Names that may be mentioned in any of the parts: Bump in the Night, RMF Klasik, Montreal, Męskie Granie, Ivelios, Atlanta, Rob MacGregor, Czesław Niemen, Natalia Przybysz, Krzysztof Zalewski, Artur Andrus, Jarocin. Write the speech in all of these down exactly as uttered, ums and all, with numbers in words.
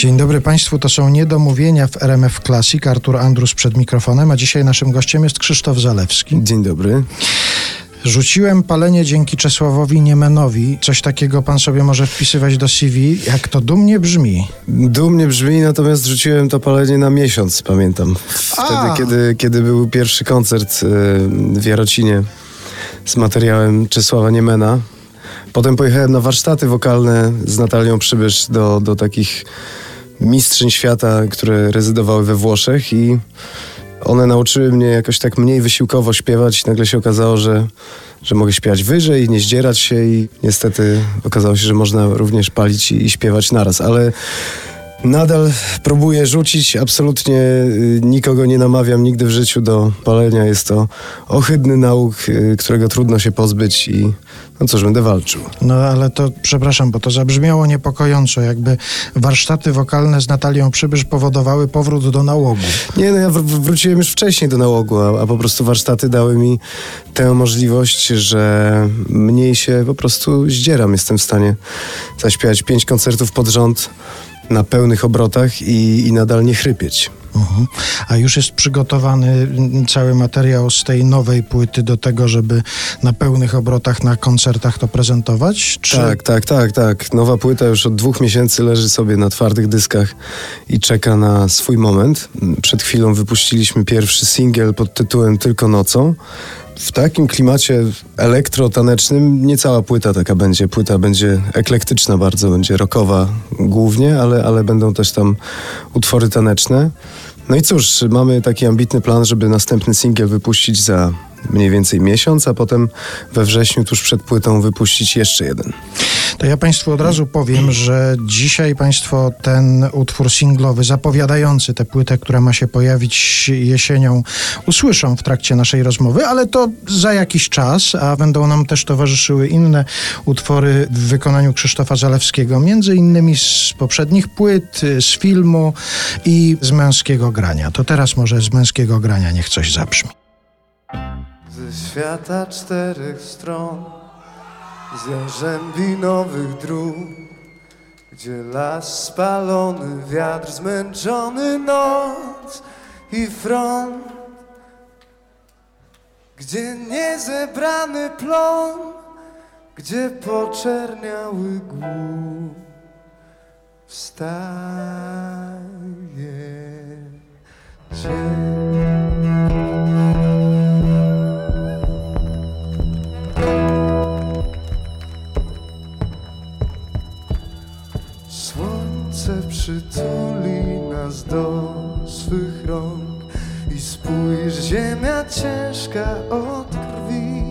Dzień dobry Państwu, to są Niedomówienia w R M F Klasik. Artur Andrus przed mikrofonem, a dzisiaj naszym gościem jest Krzysztof Zalewski. Dzień dobry. Rzuciłem palenie dzięki Czesławowi Niemenowi. Coś takiego pan sobie może wpisywać do C V. Jak to dumnie brzmi. Dumnie brzmi, natomiast rzuciłem to palenie na miesiąc, pamiętam. Wtedy, kiedy, kiedy był pierwszy koncert w Jarocinie z materiałem Czesława Niemena. Potem pojechałem na warsztaty wokalne z Natalią Przybysz do, do takich mistrzyń świata, które rezydowały we Włoszech i one nauczyły mnie jakoś tak mniej wysiłkowo śpiewać. Nagle się okazało, że, że mogę śpiewać wyżej, nie zdzierać się i niestety okazało się, że można również palić i, i śpiewać naraz, ale nadal próbuję rzucić, absolutnie nikogo nie namawiam nigdy w życiu do palenia. Jest to ohydny nauk, którego trudno się pozbyć i no cóż, będę walczył. No ale to, przepraszam, bo to zabrzmiało niepokojąco, jakby warsztaty wokalne z Natalią Przybysz powodowały powrót do nałogu. Nie, no ja wr- wróciłem już wcześniej do nałogu, a, a po prostu warsztaty dały mi tę możliwość, że mniej się po prostu zdzieram. Jestem w stanie zaśpiewać pięć koncertów pod rząd na pełnych obrotach i, i nadal nie chrypieć. Uh-huh. A już jest przygotowany cały materiał z tej nowej płyty do tego, żeby na pełnych obrotach na koncertach to prezentować? Czy... Tak, tak, tak, tak. Nowa płyta już od dwóch miesięcy leży sobie na twardych dyskach i czeka na swój moment. Przed chwilą wypuściliśmy pierwszy singiel pod tytułem Tylko nocą. W takim klimacie elektrotanecznym nie cała płyta taka będzie. Płyta będzie eklektyczna bardzo, będzie rockowa głównie, ale, ale będą też tam utwory taneczne. No i cóż, mamy taki ambitny plan, żeby następny singiel wypuścić za mniej więcej miesiąc, a potem we wrześniu tuż przed płytą wypuścić jeszcze jeden. To ja Państwu od razu powiem, że dzisiaj Państwo ten utwór singlowy zapowiadający tę płytę, która ma się pojawić jesienią, usłyszą w trakcie naszej rozmowy, ale to za jakiś czas, a będą nam też towarzyszyły inne utwory w wykonaniu Krzysztofa Zalewskiego, między innymi z poprzednich płyt, z filmu i z Męskiego Grania. To teraz może z Męskiego Grania niech coś zabrzmi. Ze świata czterech stron, z jarzębi nowych dróg, gdzie las spalony, wiatr zmęczony, noc i front, gdzie niezebrany plon, gdzie poczerniały głów wstaje dzień. Przytuli nas do swych rąk i spójrz, ziemia ciężka od krwi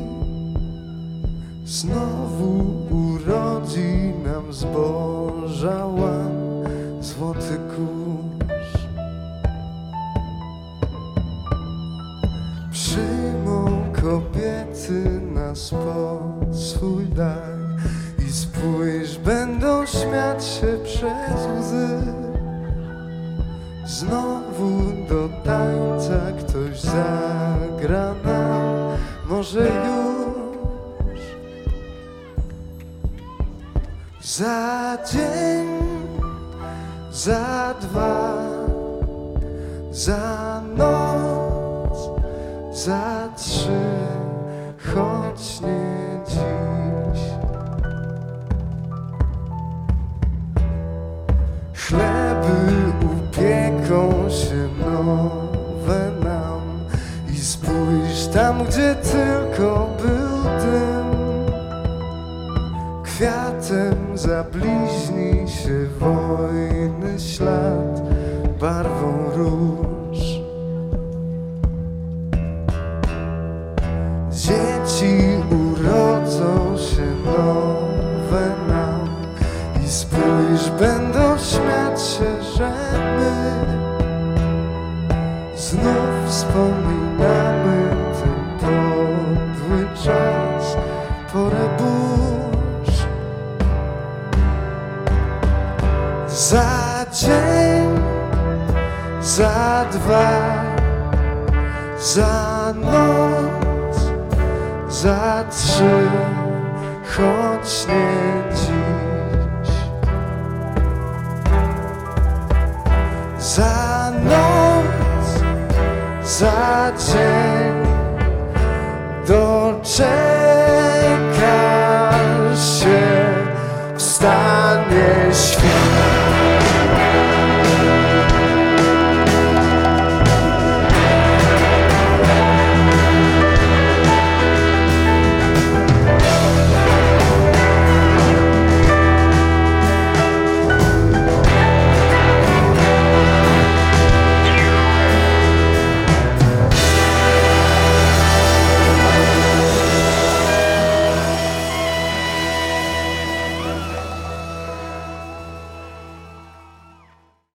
znowu urodzi nam zboża łan, złoty kurz. Przyjmą kobiety nas pod swój dach i spójrz, będą śmiać się przez łzy. Znowu do tańca ktoś zagra nam, może już za dzień, za dwa, za noc, za trzy, choć nie dziś. Chleby upieką się nowe nam i spójrz tam, gdzie tylko był dym. Kwiatem zabliźni się wojny ślad barwą róż. Dzieci urodzą się nowe nam i spójrz, będą śmiać się, że my znów wspominamy ten podły czas, porę burz. Za dzień, za dwa, za noc, za trzy, choć nie dziś. za noc, za dzień doczekasz się wstań.